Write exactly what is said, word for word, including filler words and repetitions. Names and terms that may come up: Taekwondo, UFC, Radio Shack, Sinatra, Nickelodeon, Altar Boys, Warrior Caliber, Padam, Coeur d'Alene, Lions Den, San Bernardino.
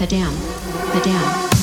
Padam, Padam, Padam.